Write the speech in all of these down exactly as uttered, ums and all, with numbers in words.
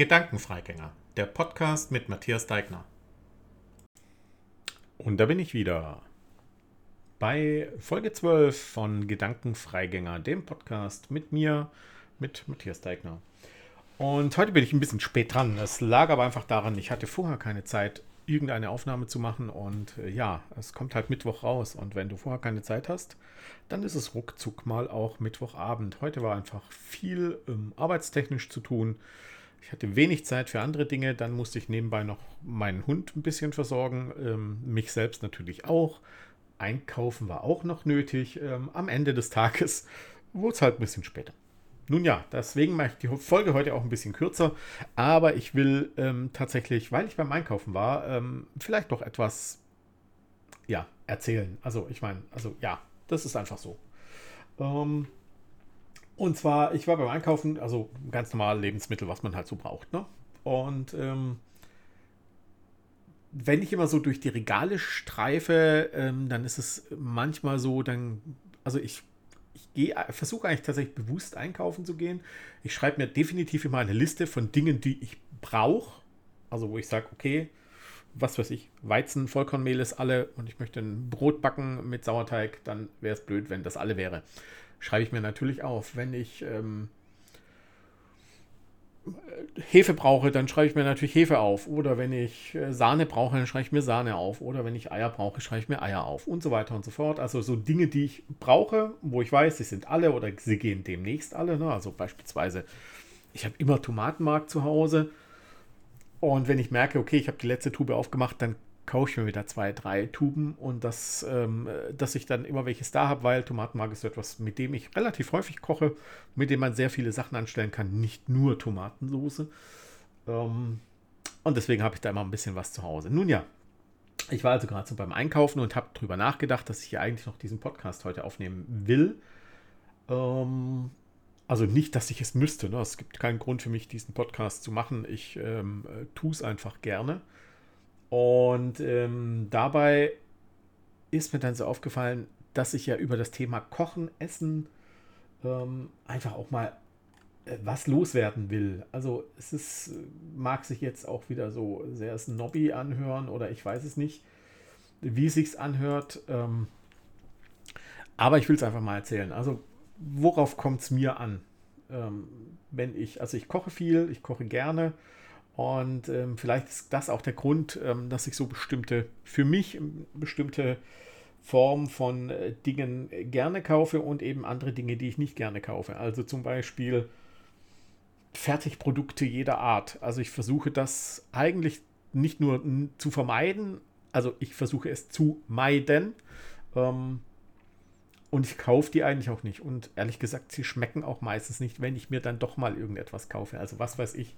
Gedankenfreigänger, der Podcast mit Matthias Deigner. Und da bin ich wieder. Bei Folge zwölf von Gedankenfreigänger, dem Podcast mit mir, mit Matthias Deigner. Und heute bin ich ein bisschen spät dran. Das lag aber einfach daran, ich hatte vorher keine Zeit, irgendeine Aufnahme zu machen. Und ja, es kommt halt Mittwoch raus. Und wenn du vorher keine Zeit hast, dann ist es ruckzuck mal auch Mittwochabend. Heute war einfach viel ähm, arbeitstechnisch zu tun. Ich hatte wenig Zeit für andere Dinge, dann musste ich nebenbei noch meinen Hund ein bisschen versorgen, ähm, mich selbst natürlich auch. Einkaufen war auch noch nötig, ähm, am Ende des Tages wurde es halt ein bisschen später. Nun ja, deswegen mache ich die Folge heute auch ein bisschen kürzer, aber ich will ähm, tatsächlich, weil ich beim Einkaufen war, ähm, vielleicht doch etwas ja, erzählen. Also ich meine, also ja, das ist einfach so. Ähm, Und zwar, ich war beim Einkaufen, also ganz normale Lebensmittel, was man halt so braucht, ne? Und ähm, wenn ich immer so durch die Regale streife, ähm, dann ist es manchmal so, dann, also ich, ich gehe, versuche eigentlich tatsächlich bewusst einkaufen zu gehen. Ich schreibe mir definitiv immer eine Liste von Dingen, die ich brauche. Also wo ich sage, okay, was weiß ich, Weizen, Vollkornmehl ist alle und ich möchte ein Brot backen mit Sauerteig, dann wäre es blöd, wenn das alle wäre. Schreibe ich mir natürlich auf. Wenn ich ähm, Hefe brauche, dann schreibe ich mir natürlich Hefe auf. Oder wenn ich äh, Sahne brauche, dann schreibe ich mir Sahne auf. Oder wenn ich Eier brauche, schreibe ich mir Eier auf. Und so weiter und so fort. Also so Dinge, die ich brauche, wo ich weiß, sie sind alle oder sie gehen demnächst alle. Ne? Also beispielsweise, ich habe immer Tomatenmark zu Hause. Und wenn ich merke, okay, ich habe die letzte Tube aufgemacht, dann kaufe ich mir wieder zwei, drei Tuben und das, ähm, dass ich dann immer welches da habe, weil Tomatenmark ist etwas, mit dem ich relativ häufig koche, mit dem man sehr viele Sachen anstellen kann, nicht nur Tomatensoße. Ähm, und deswegen habe ich da immer ein bisschen was zu Hause. Nun ja, ich war also gerade so beim Einkaufen und habe drüber nachgedacht, dass ich hier eigentlich noch diesen Podcast heute aufnehmen will. Ähm, also nicht, dass ich es müsste. Ne? Es gibt keinen Grund für mich, diesen Podcast zu machen. Ich ähm, tue es einfach gerne. Und ähm, dabei ist mir dann so aufgefallen, dass ich ja über das Thema Kochen, Essen ähm, einfach auch mal äh, was loswerden will. Also es ist, mag sich jetzt auch wieder so sehr snobby anhören oder ich weiß es nicht, wie es sich anhört. Ähm, aber ich will es einfach mal erzählen. Also worauf kommt es mir an? Ähm, wenn ich, also ich koche viel, ich koche gerne. Und ähm, vielleicht ist das auch der Grund, ähm, dass ich so bestimmte, für mich bestimmte Formen von äh, Dingen gerne kaufe und eben andere Dinge, die ich nicht gerne kaufe. Also zum Beispiel Fertigprodukte jeder Art. Also ich versuche das eigentlich nicht nur n- zu vermeiden, also ich versuche es zu meiden. Ähm, Und ich kaufe die eigentlich auch nicht. Und ehrlich gesagt, sie schmecken auch meistens nicht, wenn ich mir dann doch mal irgendetwas kaufe. Also was weiß ich.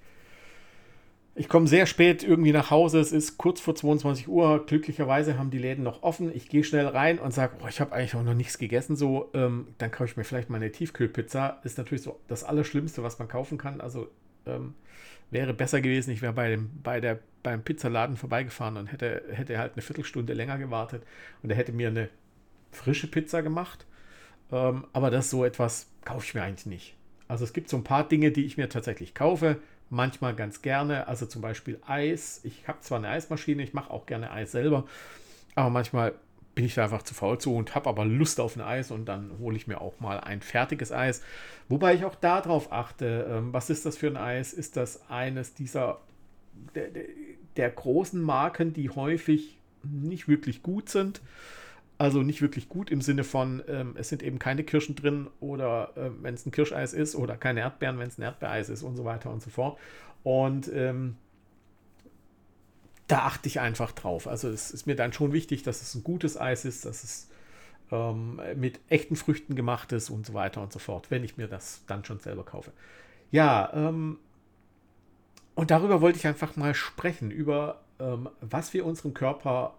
Ich komme sehr spät irgendwie nach Hause, es ist kurz vor zweiundzwanzig Uhr, glücklicherweise haben die Läden noch offen, ich gehe schnell rein und sage, oh, ich habe eigentlich auch noch nichts gegessen, so, ähm, dann kaufe ich mir vielleicht mal eine Tiefkühlpizza, ist natürlich so das Allerschlimmste, was man kaufen kann, also ähm, wäre besser gewesen, ich wäre bei dem, bei der, beim Pizzaladen vorbeigefahren und hätte, hätte halt eine Viertelstunde länger gewartet und er hätte mir eine frische Pizza gemacht, ähm, aber das so etwas kaufe ich mir eigentlich nicht. Also es gibt so ein paar Dinge, die ich mir tatsächlich kaufe, manchmal ganz gerne, also zum Beispiel Eis. Ich habe zwar eine Eismaschine, ich mache auch gerne Eis selber, aber manchmal bin ich da einfach zu faul zu und habe aber Lust auf ein Eis und dann hole ich mir auch mal ein fertiges Eis. Wobei ich auch darauf achte, was ist das für ein Eis? Ist das eines dieser der, der großen Marken, die häufig nicht wirklich gut sind? Also nicht wirklich gut im Sinne von, ähm, es sind eben keine Kirschen drin oder äh, wenn es ein Kirscheis ist oder keine Erdbeeren, wenn es ein Erdbeereis ist und so weiter und so fort. Und ähm, da achte ich einfach drauf. Also es ist mir dann schon wichtig, dass es ein gutes Eis ist, dass es ähm, mit echten Früchten gemacht ist und so weiter und so fort, wenn ich mir das dann schon selber kaufe. Ja, ähm, und darüber wollte ich einfach mal sprechen, über ähm, was wir unserem Körper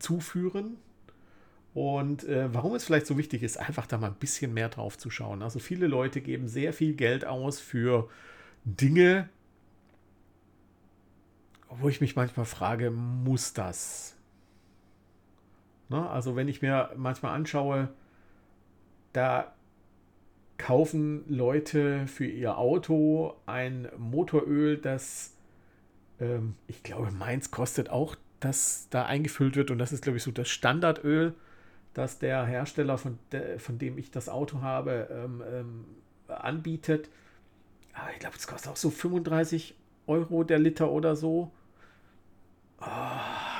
zuführen. Und äh, warum es vielleicht so wichtig ist, einfach da mal ein bisschen mehr drauf zu schauen. Also viele Leute geben sehr viel Geld aus für Dinge, wo ich mich manchmal frage, muss das? Na, also wenn ich mir manchmal anschaue, da kaufen Leute für ihr Auto ein Motoröl, das, ähm, ich glaube, meins kostet auch, das da eingefüllt wird. Und das ist, glaube ich, so das Standardöl, das der Hersteller, von, de, von dem ich das Auto habe, ähm, ähm, anbietet. Aber ich glaube, es kostet auch so fünfunddreißig Euro der Liter oder so. Oh,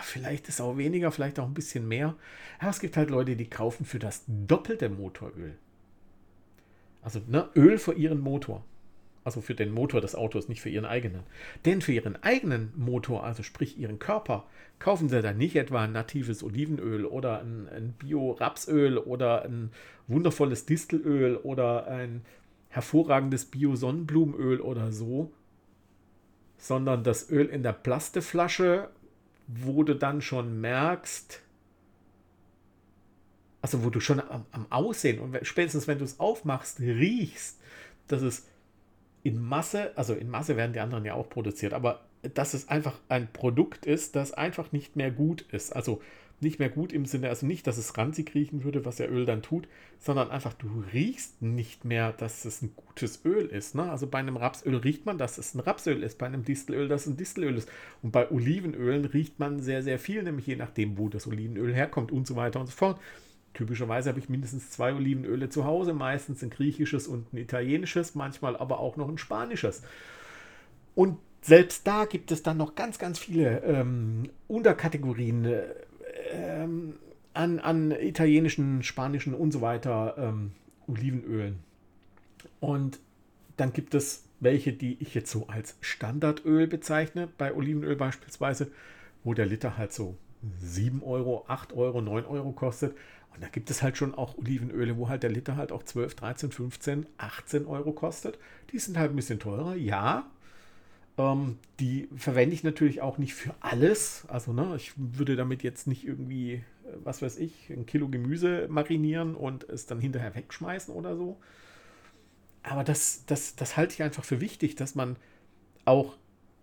vielleicht ist auch weniger, vielleicht auch ein bisschen mehr. Ja, es gibt halt Leute, die kaufen für das doppelte Motoröl. Also ne, Öl für ihren Motor. Also für den Motor des Autos, nicht für ihren eigenen. Denn für ihren eigenen Motor, also sprich ihren Körper, kaufen sie dann nicht etwa ein natives Olivenöl oder ein, ein Bio-Rapsöl oder ein wundervolles Distelöl oder ein hervorragendes Bio-Sonnenblumenöl oder so, sondern das Öl in der Plasteflasche, wo du dann schon merkst, also wo du schon am, am Aussehen und spätestens, wenn du es aufmachst, riechst, dass es in Masse, also in Masse werden die anderen ja auch produziert, aber dass es einfach ein Produkt ist, das einfach nicht mehr gut ist. Also nicht mehr gut im Sinne, also nicht, dass es ranzig riechen würde, was der Öl dann tut, sondern einfach, du riechst nicht mehr, dass es ein gutes Öl ist. Ne? Also bei einem Rapsöl riecht man, dass es ein Rapsöl ist, bei einem Distelöl, dass es ein Distelöl ist. Und bei Olivenölen riecht man sehr, sehr viel, nämlich je nachdem, wo das Olivenöl herkommt und so weiter und so fort. Typischerweise habe ich mindestens zwei Olivenöle zu Hause, meistens ein griechisches und ein italienisches, manchmal aber auch noch ein spanisches. Und selbst da gibt es dann noch ganz, ganz viele ähm, Unterkategorien ähm, an, an italienischen, spanischen und so weiter ähm, Olivenölen. Und dann gibt es welche, die ich jetzt so als Standardöl bezeichne, bei Olivenöl beispielsweise, wo der Liter halt so sieben Euro, acht Euro, neun Euro kostet. Und da gibt es halt schon auch Olivenöle, wo halt der Liter halt auch zwölf, dreizehn, fünfzehn, achtzehn Euro kostet. Die sind halt ein bisschen teurer, ja. Ähm, die verwende ich natürlich auch nicht für alles. Also ne, ich würde damit jetzt nicht irgendwie, was weiß ich, ein Kilo Gemüse marinieren und es dann hinterher wegschmeißen oder so. Aber das, das, das halte ich einfach für wichtig, dass man auch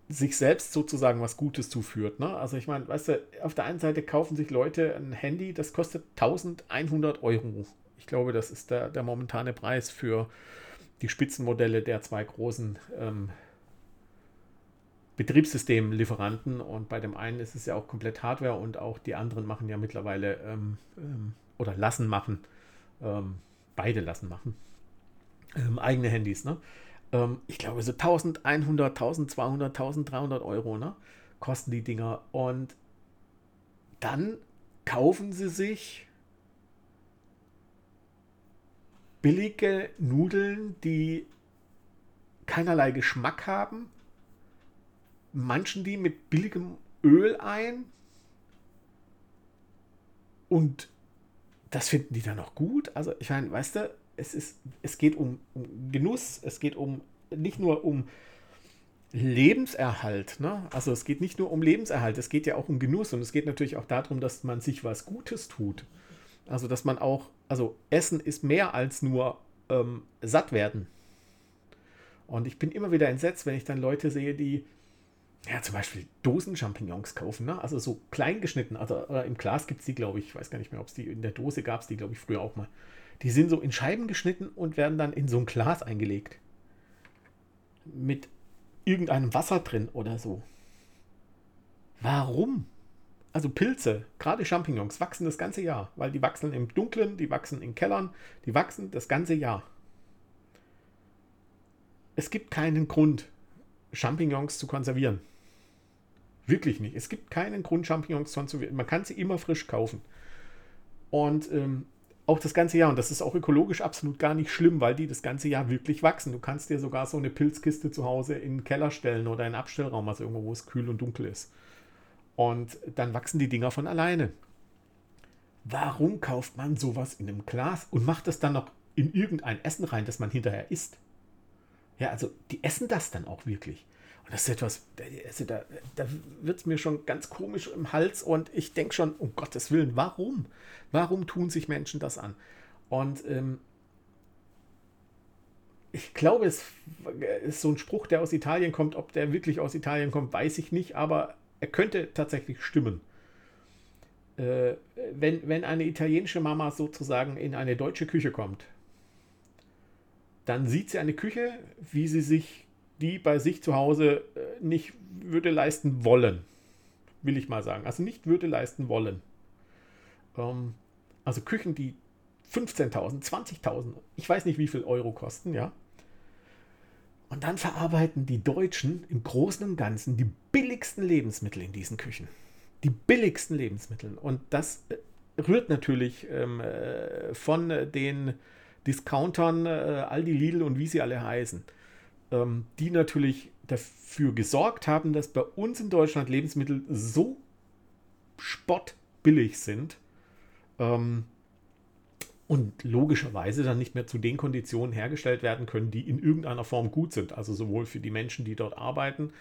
sich selbst sozusagen was Gutes zuführt. Ne? Also ich meine, weißt du, auf der einen Seite kaufen sich Leute ein Handy, das kostet eintausendeinhundert Euro. Ich glaube, das ist der, der momentane Preis für die Spitzenmodelle der zwei großen ähm, Betriebssystemlieferanten. Und bei dem einen ist es ja auch komplett Hardware und auch die anderen machen ja mittlerweile ähm, ähm, oder lassen machen, ähm, beide lassen machen, ähm, eigene Handys, ne? Ich glaube, so eintausendeinhundert, eintausendzweihundert, eintausenddreihundert Euro, ne, kosten die Dinger. Und dann kaufen sie sich billige Nudeln, die keinerlei Geschmack haben, manchen die mit billigem Öl ein und das finden die dann auch gut. Also ich meine, weißt du, Es, ist, es geht um, um Genuss, es geht um nicht nur um Lebenserhalt, ne? Also es geht nicht nur um Lebenserhalt, es geht ja auch um Genuss und es geht natürlich auch darum, dass man sich was Gutes tut. Also dass man auch, also Essen ist mehr als nur ähm, satt werden. Und ich bin immer wieder entsetzt, wenn ich dann Leute sehe, die ja zum Beispiel Dosen-Champignons kaufen, ne? Also so klein geschnitten, also oder im Glas gibt es die, glaube ich, ich weiß gar nicht mehr, ob es die in der Dose gab, es die, glaube ich, früher auch mal. Die sind so in Scheiben geschnitten und werden dann in so ein Glas eingelegt. Mit irgendeinem Wasser drin oder so. Warum? Also Pilze, gerade Champignons, wachsen das ganze Jahr. Weil die wachsen im Dunkeln, die wachsen in Kellern, die wachsen das ganze Jahr. Es gibt keinen Grund, Champignons zu konservieren. Wirklich nicht. Es gibt keinen Grund, Champignons zu konservieren. Man kann sie immer frisch kaufen. Und ähm, auch das ganze Jahr. Und das ist auch ökologisch absolut gar nicht schlimm, weil die das ganze Jahr wirklich wachsen. Du kannst dir sogar so eine Pilzkiste zu Hause in den Keller stellen oder in den Abstellraum, also irgendwo, wo es kühl und dunkel ist. Und dann wachsen die Dinger von alleine. Warum kauft man sowas in einem Glas und macht das dann noch in irgendein Essen rein, das man hinterher isst? Ja, also die essen das dann auch wirklich. Und das ist etwas, also da, da wird es mir schon ganz komisch im Hals und ich denke schon, um Gottes Willen, warum? Warum tun sich Menschen das an? Und ähm, ich glaube, es ist so ein Spruch, der aus Italien kommt. Ob der wirklich aus Italien kommt, weiß ich nicht, aber er könnte tatsächlich stimmen. Äh, wenn, wenn eine italienische Mama sozusagen in eine deutsche Küche kommt dann sieht sie eine Küche, wie sie sich die bei sich zu Hause nicht würde leisten wollen, will ich mal sagen. Also nicht würde leisten wollen. Ähm, also Küchen, die fünfzehntausend, zwanzigtausend, ich weiß nicht wie viel Euro kosten, ja. Und dann verarbeiten die Deutschen im Großen und Ganzen die billigsten Lebensmittel in diesen Küchen. Die billigsten Lebensmittel. Und das rührt natürlich ähm, von den Discountern, äh, Aldi, Lidl und wie sie alle heißen, ähm, die natürlich dafür gesorgt haben, dass bei uns in Deutschland Lebensmittel so spottbillig sind ähm, und logischerweise dann nicht mehr zu den Konditionen hergestellt werden können, die in irgendeiner Form gut sind. Also sowohl für die Menschen, die dort arbeiten,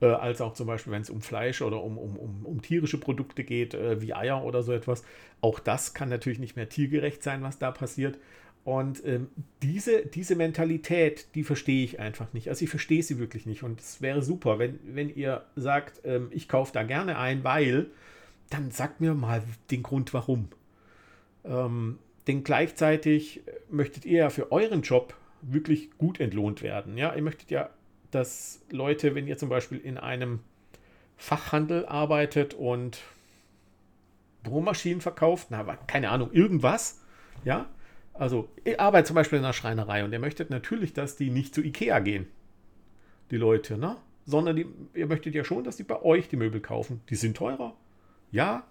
äh, als auch zum Beispiel, wenn es um Fleisch oder um, um, um, um tierische Produkte geht, äh, wie Eier oder so etwas. Auch das kann natürlich nicht mehr tiergerecht sein, was da passiert. Und ähm, diese, diese Mentalität, die verstehe ich einfach nicht. Also ich verstehe sie wirklich nicht. Und es wäre super, wenn, wenn ihr sagt, ähm, ich kaufe da gerne ein, weil, dann sagt mir mal den Grund, warum. Ähm, denn gleichzeitig möchtet ihr ja für euren Job wirklich gut entlohnt werden. Ja? Ihr möchtet ja, dass Leute, wenn ihr zum Beispiel in einem Fachhandel arbeitet und Bohrmaschinen verkauft, na, keine Ahnung, irgendwas, ja, also ihr arbeitet zum Beispiel in einer Schreinerei und ihr möchtet natürlich, dass die nicht zu Ikea gehen, die Leute, ne? Sondern die, ihr möchtet ja schon, dass die bei euch die Möbel kaufen. Die sind teurer, ja,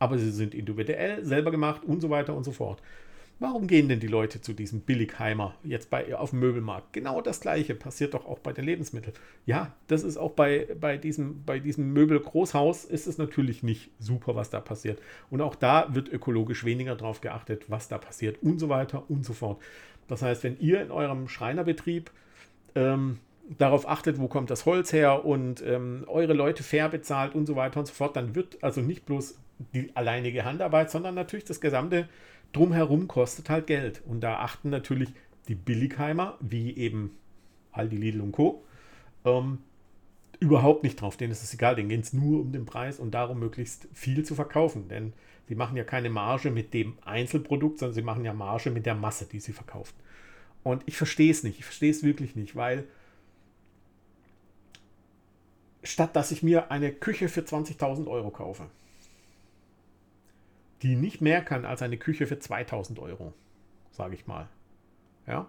aber sie sind individuell, selber gemacht und so weiter und so fort. Warum gehen denn die Leute zu diesem Billigheimer jetzt bei, auf dem Möbelmarkt? Genau das Gleiche passiert doch auch bei den Lebensmitteln. Ja, das ist auch bei, bei diesem, bei diesem Möbelgroßhaus ist es natürlich nicht super, was da passiert. Und auch da wird ökologisch weniger drauf geachtet, was da passiert und so weiter und so fort. Das heißt, wenn ihr in eurem Schreinerbetrieb ähm, darauf achtet, wo kommt das Holz her und ähm, eure Leute fair bezahlt und so weiter und so fort, dann wird also nicht bloß die alleinige Handarbeit, sondern natürlich das gesamte Drumherum kostet halt Geld. Und da achten natürlich die Billigheimer, wie eben Aldi, Lidl und Co., ähm, überhaupt nicht drauf. Denen ist es egal, denen geht es nur um den Preis und darum, möglichst viel zu verkaufen. Denn sie machen ja keine Marge mit dem Einzelprodukt, sondern sie machen ja Marge mit der Masse, die sie verkaufen. Und ich verstehe es nicht, ich verstehe es wirklich nicht, weil statt dass ich mir eine Küche für zwanzigtausend Euro kaufe, die nicht mehr kann als eine Küche für zweitausend Euro, sage ich mal. Ja?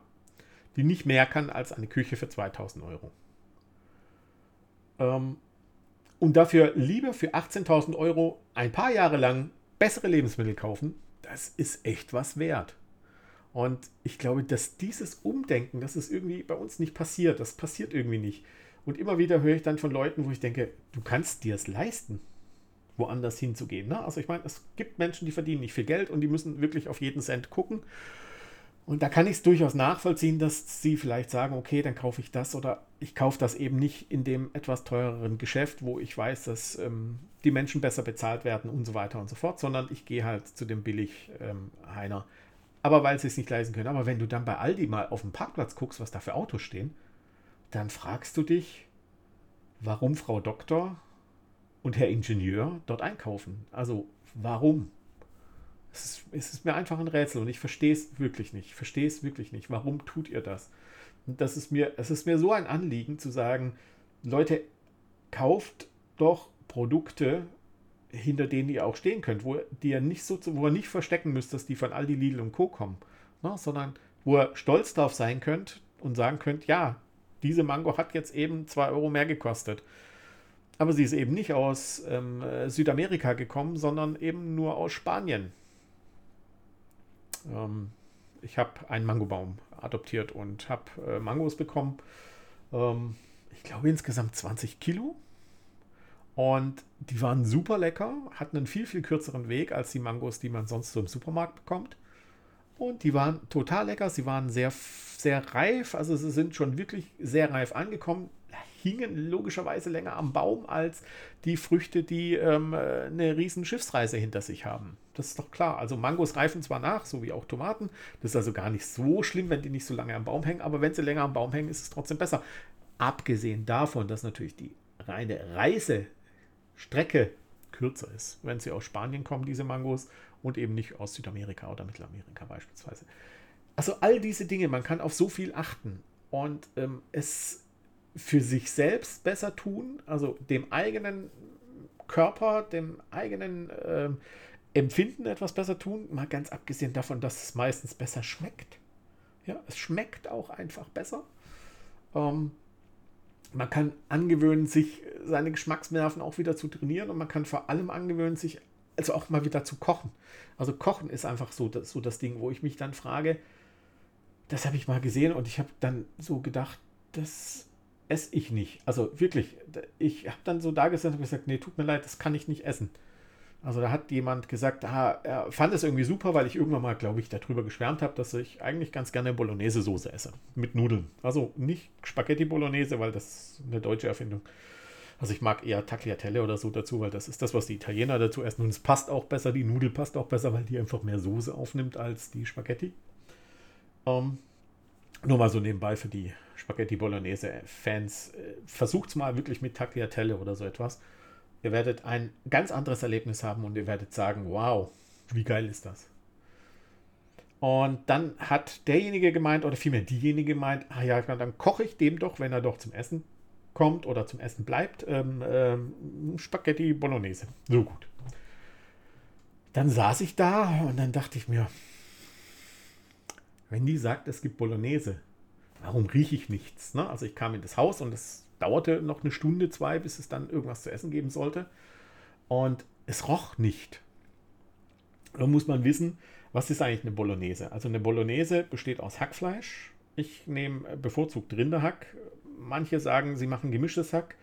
Die nicht mehr kann als eine Küche für zweitausend Euro. Ähm, und dafür lieber für achtzehntausend Euro ein paar Jahre lang bessere Lebensmittel kaufen, das ist echt was wert. Und ich glaube, dass dieses Umdenken, das ist irgendwie bei uns nicht passiert, das passiert irgendwie nicht. Und immer wieder höre ich dann von Leuten, wo ich denke, du kannst dir es leisten, woanders hinzugehen. Ne? Also ich meine, es gibt Menschen, die verdienen nicht viel Geld und die müssen wirklich auf jeden Cent gucken. Und da kann ich es durchaus nachvollziehen, dass sie vielleicht sagen, okay, dann kaufe ich das oder ich kaufe das eben nicht in dem etwas teureren Geschäft, wo ich weiß, dass ähm, die Menschen besser bezahlt werden und so weiter und so fort, sondern ich gehe halt zu dem Billigheiner. Ähm, aber weil sie es nicht leisten können. Aber wenn du dann bei Aldi mal auf dem Parkplatz guckst, was da für Autos stehen, dann fragst du dich, warum Frau Doktor und Herr Ingenieur dort einkaufen. Also warum? Es ist, es ist mir einfach ein Rätsel und ich verstehe es wirklich nicht. Ich verstehe es wirklich nicht. Warum tut ihr das? Und das ist mir, es ist mir so ein Anliegen zu sagen, Leute, kauft doch Produkte, hinter denen ihr auch stehen könnt, wo, die ihr nicht so, wo ihr nicht verstecken müsst, dass die von Aldi, Lidl und Co. kommen, ne? Sondern wo ihr stolz drauf sein könnt und sagen könnt, ja, diese Mango hat jetzt eben zwei Euro mehr gekostet. Aber sie ist eben nicht aus ähm, Südamerika gekommen, sondern eben nur aus Spanien. Ähm, ich habe einen Mangobaum adoptiert und habe äh, Mangos bekommen. Ähm, ich glaube insgesamt zwanzig Kilo. Und die waren super lecker, hatten einen viel, viel kürzeren Weg als die Mangos, die man sonst so im Supermarkt bekommt. Und die waren total lecker, sie waren sehr, sehr reif, also sie sind schon wirklich sehr reif angekommen, hingen logischerweise länger am Baum als die Früchte, die ähm, eine riesen Schiffsreise hinter sich haben. Das ist doch klar. Also Mangos reifen zwar nach, so wie auch Tomaten. Das ist also gar nicht so schlimm, wenn die nicht so lange am Baum hängen, aber wenn sie länger am Baum hängen, ist es trotzdem besser. Abgesehen davon, dass natürlich die reine Reisestrecke kürzer ist, wenn sie aus Spanien kommen, diese Mangos, und eben nicht aus Südamerika oder Mittelamerika beispielsweise. Also all diese Dinge, man kann auf so viel achten und ähm, es für sich selbst besser tun, also dem eigenen Körper, dem eigenen äh, Empfinden etwas besser tun, mal ganz abgesehen davon, dass es meistens besser schmeckt. Ja, es schmeckt auch einfach besser. Ähm, man kann angewöhnen, sich seine Geschmacksnerven auch wieder zu trainieren und man kann vor allem angewöhnen, sich also auch mal wieder zu kochen. Also Kochen ist einfach so das, so das Ding, wo ich mich dann frage, das habe ich mal gesehen und ich habe dann so gedacht, das esse ich nicht. Also wirklich, ich habe dann so da gesessen und gesagt, nee, tut mir leid, das kann ich nicht essen. Also da hat jemand gesagt, ah, er fand es irgendwie super, weil ich irgendwann mal, glaube ich, darüber geschwärmt habe, dass ich eigentlich ganz gerne Bolognese-Soße esse mit Nudeln. Also nicht Spaghetti Bolognese, weil das ist eine deutsche Erfindung. Also ich mag eher Tagliatelle oder so dazu, weil das ist das, was die Italiener dazu essen. Und es passt auch besser, die Nudel passt auch besser, weil die einfach mehr Soße aufnimmt als die Spaghetti. Ähm, nur mal so nebenbei für die Spaghetti Bolognese-Fans. Versucht es mal wirklich mit Tagliatelle oder so etwas. Ihr werdet ein ganz anderes Erlebnis haben und ihr werdet sagen, wow, wie geil ist das? Und dann hat derjenige gemeint, oder vielmehr diejenige gemeint, ah ja, dann koche ich dem doch, wenn er doch zum Essen kommt oder zum Essen bleibt, ähm, ähm, Spaghetti Bolognese. So gut. Dann saß ich da und dann dachte ich mir, wenn die sagt, es gibt Bolognese, warum rieche ich nichts? Ne? Also ich kam in das Haus und das dauerte noch eine Stunde, zwei, bis es dann irgendwas zu essen geben sollte. Und es roch nicht. Da muss man wissen, was ist eigentlich eine Bolognese? Also eine Bolognese besteht aus Hackfleisch. Ich nehme bevorzugt Rinderhack. Manche sagen, sie machen gemischtes Hack.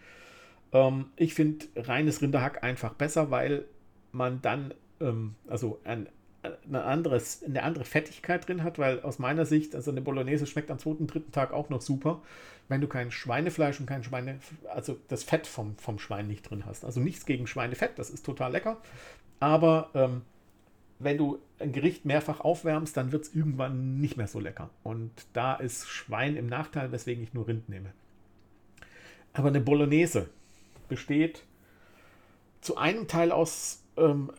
Ich finde reines Rinderhack einfach besser, weil man dann also ein, eine, anderes, eine andere Fettigkeit drin hat, weil aus meiner Sicht, also eine Bolognese schmeckt am zweiten, dritten Tag auch noch super, wenn du kein Schweinefleisch und kein Schweine, also das Fett vom, vom Schwein nicht drin hast. Also nichts gegen Schweinefett, das ist total lecker, aber ähm, wenn du ein Gericht mehrfach aufwärmst, dann wird es irgendwann nicht mehr so lecker. Und da ist Schwein im Nachteil, weswegen ich nur Rind nehme. Aber eine Bolognese besteht zu einem Teil aus ähm,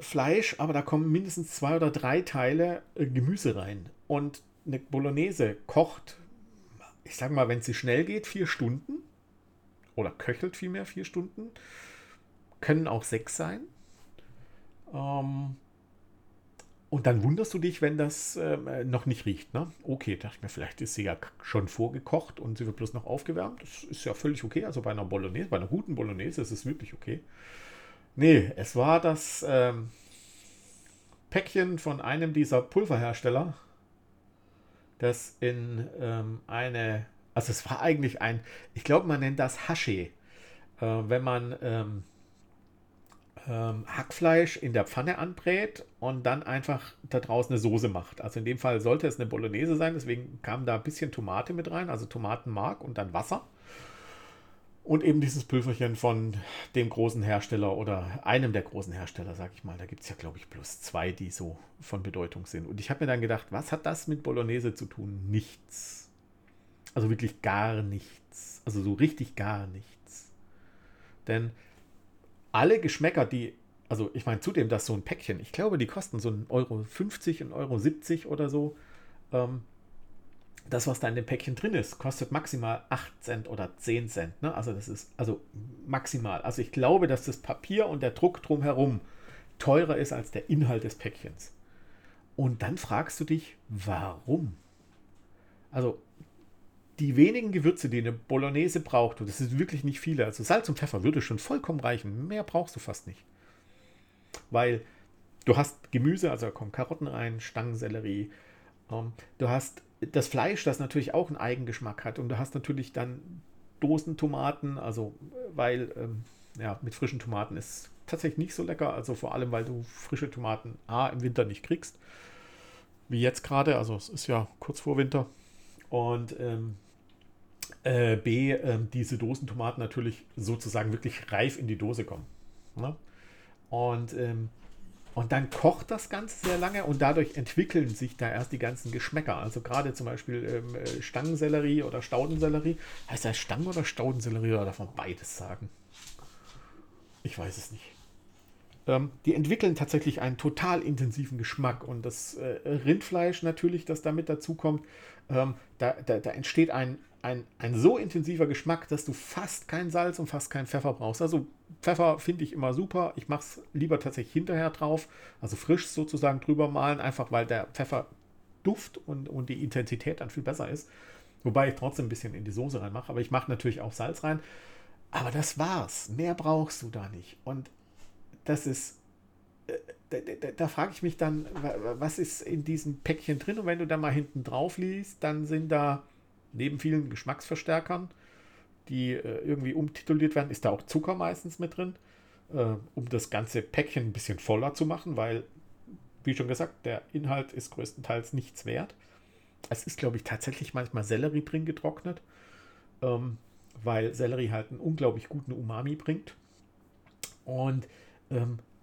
Fleisch, aber da kommen mindestens zwei oder drei Teile äh, Gemüse rein. Und eine Bolognese kocht, ich sage mal, wenn es schnell geht, vier Stunden oder köchelt vielmehr vier Stunden, können auch sechs sein. Ähm, und dann wunderst du dich, wenn das äh, noch nicht riecht. Ne? Okay, dachte ich mir, vielleicht ist sie ja schon vorgekocht und sie wird bloß noch aufgewärmt. Das ist ja völlig okay. Also bei einer Bolognese, bei einer guten Bolognese ist es wirklich okay. Nee, es war das ähm, Päckchen von einem dieser Pulverhersteller, das in ähm, eine, also es war eigentlich ein, ich glaube, man nennt das Haché, äh, wenn man ähm, ähm, Hackfleisch in der Pfanne anbrät und dann einfach daraus eine Soße macht. Also in dem Fall sollte es eine Bolognese sein, deswegen kam da ein bisschen Tomate mit rein, also Tomatenmark und dann Wasser. Und eben dieses Pülverchen von dem großen Hersteller oder einem der großen Hersteller, sag ich mal. Da gibt es ja, glaube ich, bloß zwei, die so von Bedeutung sind. Und ich habe mir dann gedacht, was hat das mit Bolognese zu tun? Nichts. Also wirklich gar nichts. Also so richtig gar nichts. Denn alle Geschmäcker, die, also ich meine zudem, dass so ein Päckchen, ich glaube, die kosten so ein Euro fünfzig, ein Euro siebzig oder so, ähm, das, was da in dem Päckchen drin ist, kostet maximal acht Cent oder zehn Cent. Ne? Also das ist also maximal. Also ich glaube, dass das Papier und der Druck drumherum teurer ist als der Inhalt des Päckchens. Und dann fragst du dich, warum? Also die wenigen Gewürze, die eine Bolognese braucht, und das sind wirklich nicht viele, also Salz und Pfeffer würde schon vollkommen reichen. Mehr brauchst du fast nicht. Weil du hast Gemüse, also da kommen Karotten rein, Stangensellerie, ähm, du hast das Fleisch, das natürlich auch einen Eigengeschmack hat und du hast natürlich dann Dosentomaten, also weil ähm, ja, mit frischen Tomaten ist tatsächlich nicht so lecker, also vor allem, weil du frische Tomaten A, im Winter nicht kriegst, wie jetzt gerade, also es ist ja kurz vor Winter und ähm, äh, B, äh, diese Dosentomaten natürlich sozusagen wirklich reif in die Dose kommen, ne? Und ähm, Und dann kocht das Ganze sehr lange und dadurch entwickeln sich da erst die ganzen Geschmäcker. Also gerade zum Beispiel ähm, Stangensellerie oder Staudensellerie. Heißt das Stangen- oder Staudensellerie oder darf man beides sagen? Ich weiß es nicht. die entwickeln tatsächlich einen total intensiven Geschmack. Und das äh, Rindfleisch natürlich, das damit dazukommt, ähm, da, da, da entsteht ein, ein, ein so intensiver Geschmack, dass du fast kein Salz und fast keinen Pfeffer brauchst. Also Pfeffer finde ich immer super. Ich mache es lieber tatsächlich hinterher drauf, also frisch sozusagen drüber mahlen, einfach weil der Pfefferduft und, und die Intensität dann viel besser ist. Wobei ich trotzdem ein bisschen in die Soße reinmache. Aber ich mache natürlich auch Salz rein. Aber das war's. Mehr brauchst du da nicht. Und das ist, da, da, da frage ich mich dann, was ist in diesem Päckchen drin? Und wenn du dann mal hinten drauf liest, dann sind da neben vielen Geschmacksverstärkern, die irgendwie umtituliert werden, ist da auch Zucker meistens mit drin, um das ganze Päckchen ein bisschen voller zu machen, weil, wie schon gesagt, der Inhalt ist größtenteils nichts wert. Es ist, glaube ich, tatsächlich manchmal Sellerie drin getrocknet, weil Sellerie halt einen unglaublich guten Umami bringt. Und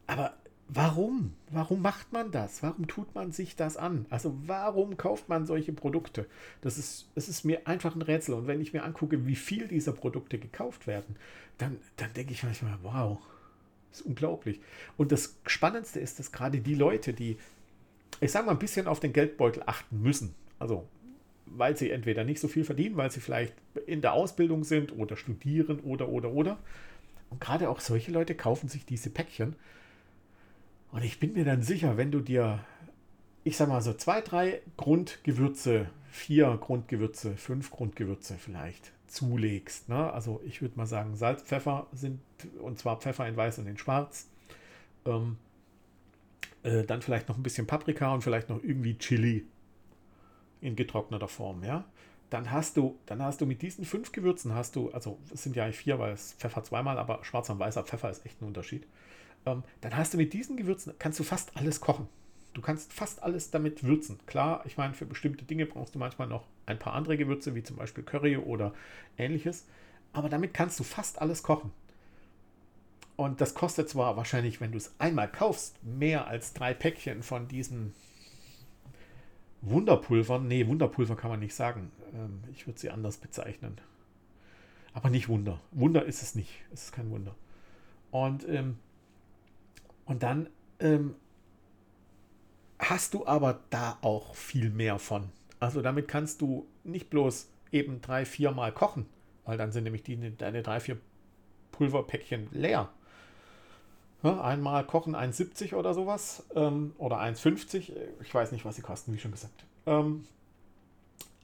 aber warum? Warum macht man das? Warum tut man sich das an? Also warum kauft man solche Produkte? Das ist, das ist mir einfach ein Rätsel. Und wenn ich mir angucke, wie viel dieser Produkte gekauft werden, dann, dann denke ich manchmal, wow, das ist unglaublich. Und das Spannendste ist, dass gerade die Leute, die, ich sage mal, ein bisschen auf den Geldbeutel achten müssen, also weil sie entweder nicht so viel verdienen, weil sie vielleicht in der Ausbildung sind oder studieren oder, oder, oder, und gerade auch solche Leute kaufen sich diese Päckchen. Und ich bin mir dann sicher, wenn du dir, ich sag mal so zwei, drei Grundgewürze, vier Grundgewürze, fünf Grundgewürze vielleicht zulegst, ne? Also ich würde mal sagen, Salz, Pfeffer sind, und zwar Pfeffer in Weiß und in Schwarz. Ähm, äh, dann vielleicht noch ein bisschen Paprika und vielleicht noch irgendwie Chili in getrockneter Form, ja. Dann hast du, dann hast du mit diesen fünf Gewürzen hast du, also es sind ja eigentlich vier, weil es Pfeffer zweimal, aber schwarzer und weißer Pfeffer ist echt ein Unterschied. Ähm, dann hast du mit diesen Gewürzen, kannst du fast alles kochen. Du kannst fast alles damit würzen. Klar, ich meine, für bestimmte Dinge brauchst du manchmal noch ein paar andere Gewürze, wie zum Beispiel Curry oder ähnliches. Aber damit kannst du fast alles kochen. Und das kostet zwar wahrscheinlich, wenn du es einmal kaufst, mehr als drei Päckchen von diesen Wunderpulvern, nee, Wunderpulver kann man nicht sagen. Ich würde sie anders bezeichnen. Aber nicht Wunder. Wunder ist es nicht. Es ist kein Wunder. Und, ähm, und dann ähm, hast du aber da auch viel mehr von. Also damit kannst du nicht bloß eben drei, vier Mal kochen, weil dann sind nämlich die, deine drei, vier Pulverpäckchen leer. Einmal kochen eins siebzig oder sowas ähm, oder eins fünfzig. Ich weiß nicht, was sie kosten, wie schon gesagt. Ähm,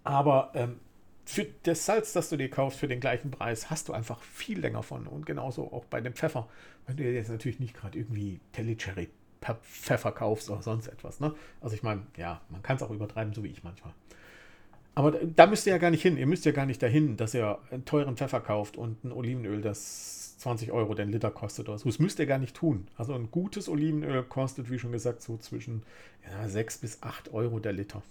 aber ähm, für das Salz, das du dir kaufst, für den gleichen Preis, hast du einfach viel länger von. Und genauso auch bei dem Pfeffer. Wenn du dir jetzt natürlich nicht gerade irgendwie Tellicherry-Pfeffer kaufst oder sonst etwas. Ne? Also ich meine, ja, man kann es auch übertreiben, so wie ich manchmal. Aber da, da müsst ihr ja gar nicht hin. Ihr müsst ja gar nicht dahin, dass ihr einen teuren Pfeffer kauft und ein Olivenöl, das zwanzig Euro den Liter kostet oder so. Das müsst ihr gar nicht tun. Also ein gutes Olivenöl kostet, wie schon gesagt, so zwischen ja, sechs bis acht Euro der Liter.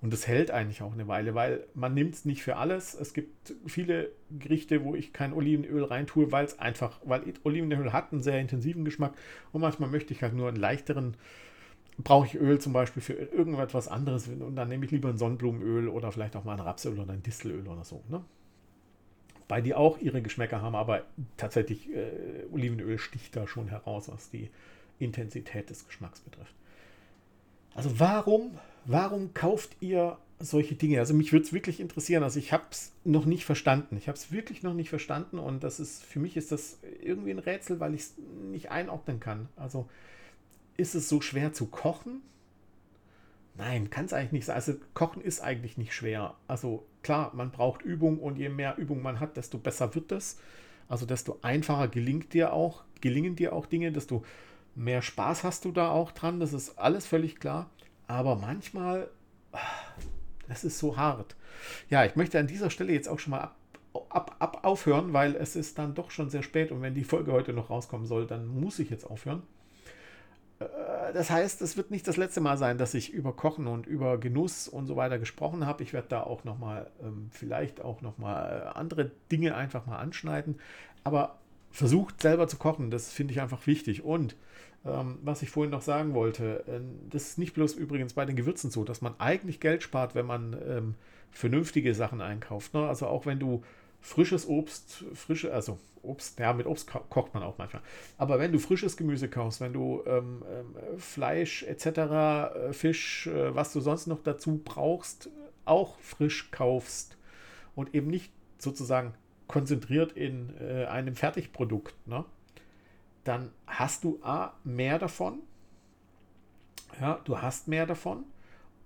Und das hält eigentlich auch eine Weile, weil man nimmt es nicht für alles. Es gibt viele Gerichte, wo ich kein Olivenöl reintue, weil es einfach, weil Olivenöl hat einen sehr intensiven Geschmack und manchmal möchte ich halt nur einen leichteren, brauche ich Öl zum Beispiel für irgendetwas anderes und dann nehme ich lieber ein Sonnenblumenöl oder vielleicht auch mal ein Rapsöl oder ein Distelöl oder so, ne? Weil die auch ihre Geschmäcker haben, aber tatsächlich äh, Olivenöl sticht da schon heraus, was die Intensität des Geschmacks betrifft. Also warum, warum kauft ihr solche Dinge? Also mich würde es wirklich interessieren. Also ich habe es noch nicht verstanden. Ich habe es wirklich noch nicht verstanden und das ist, für mich ist das irgendwie ein Rätsel, weil ich es nicht einordnen kann. Also ist es so schwer zu kochen? Nein, kann es eigentlich nicht sein. Also kochen ist eigentlich nicht schwer. Also klar, man braucht Übung und je mehr Übung man hat, desto besser wird das. Also desto einfacher gelingt dir auch, gelingen dir auch Dinge, desto mehr Spaß hast du da auch dran. Das ist alles völlig klar. Aber manchmal, das ist so hart. Ja, ich möchte an dieser Stelle jetzt auch schon mal ab, ab, ab aufhören, weil es ist dann doch schon sehr spät. Und wenn die Folge heute noch rauskommen soll, dann muss ich jetzt aufhören. Das heißt, es wird nicht das letzte Mal sein, dass ich über Kochen und über Genuss und so weiter gesprochen habe. Ich werde da auch nochmal, ähm, vielleicht auch nochmal andere Dinge einfach mal anschneiden. Aber versucht selber zu kochen, das finde ich einfach wichtig. Und ähm, was ich vorhin noch sagen wollte, äh, das ist nicht bloß übrigens bei den Gewürzen so, dass man eigentlich Geld spart, wenn man ähm, vernünftige Sachen einkauft. Ne? Also auch wenn du frisches Obst, frische, also Obst, ja, mit Obst ko- kocht man auch manchmal. Aber wenn du frisches Gemüse kaufst, wenn du ähm, ähm, Fleisch et cetera, äh, Fisch, äh, was du sonst noch dazu brauchst, auch frisch kaufst und eben nicht sozusagen konzentriert in äh, einem Fertigprodukt, ne? Dann hast du A, mehr davon, ja, du hast mehr davon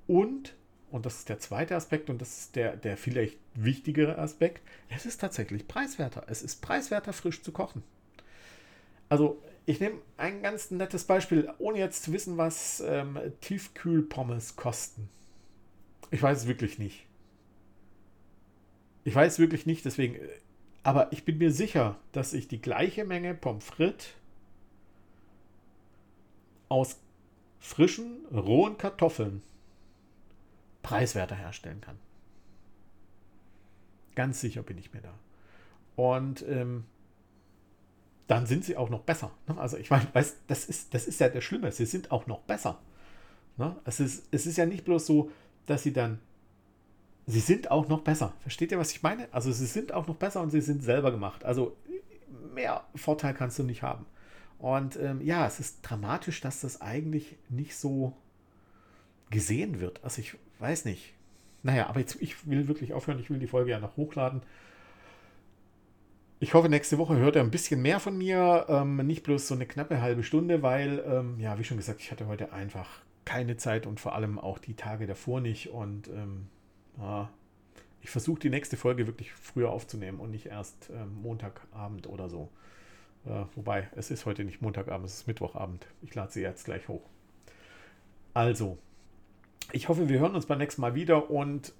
und, und das ist der zweite Aspekt und das ist der, der vielleicht wichtigere Aspekt, es ist tatsächlich preiswerter, es ist preiswerter frisch zu kochen. Also ich nehme ein ganz nettes Beispiel, ohne jetzt zu wissen, was ähm, Tiefkühlpommes kosten. Ich weiß es wirklich nicht. Ich weiß es wirklich nicht, deswegen... Aber ich bin mir sicher, dass ich die gleiche Menge Pommes frites aus frischen, rohen Kartoffeln preiswerter herstellen kann. Ganz sicher bin ich mir da. Und ähm, dann sind sie auch noch besser. Also ich meine, weiß, das ist, das ist ja das Schlimme. Sie sind auch noch besser. Es ist, es ist ja nicht bloß so, dass sie dann Sie sind auch noch besser. Versteht ihr, was ich meine? Also sie sind auch noch besser und sie sind selber gemacht. Also mehr Vorteil kannst du nicht haben. Und ähm, ja, es ist dramatisch, dass das eigentlich nicht so gesehen wird. Also ich weiß nicht. Naja, aber jetzt, ich will wirklich aufhören. Ich will die Folge ja noch hochladen. Ich hoffe, nächste Woche hört ihr ein bisschen mehr von mir. Ähm, nicht bloß so eine knappe halbe Stunde, weil, ähm, ja, wie schon gesagt, ich hatte heute einfach keine Zeit und vor allem auch die Tage davor nicht. Und ähm, ich versuche die nächste Folge wirklich früher aufzunehmen und nicht erst äh, Montagabend oder so. Äh, wobei, es ist heute nicht Montagabend, es ist Mittwochabend. Ich lade sie jetzt gleich hoch. Also, ich hoffe, wir hören uns beim nächsten Mal wieder und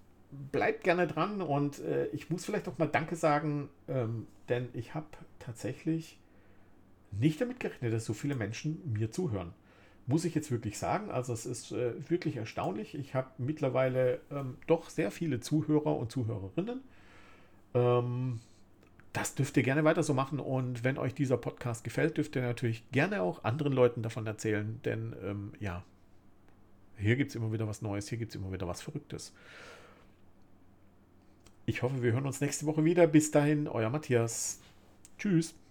bleibt gerne dran. Und äh, ich muss vielleicht auch mal Danke sagen, ähm, denn ich habe tatsächlich nicht damit gerechnet, dass so viele Menschen mir zuhören. Muss ich jetzt wirklich sagen, also es ist äh, wirklich erstaunlich. Ich habe mittlerweile ähm, doch sehr viele Zuhörer und Zuhörerinnen. Ähm, das dürft ihr gerne weiter so machen und wenn euch dieser Podcast gefällt, dürft ihr natürlich gerne auch anderen Leuten davon erzählen, denn ähm, ja, hier gibt es immer wieder was Neues, hier gibt es immer wieder was Verrücktes. Ich hoffe, wir hören uns nächste Woche wieder. Bis dahin, euer Matthias. Tschüss.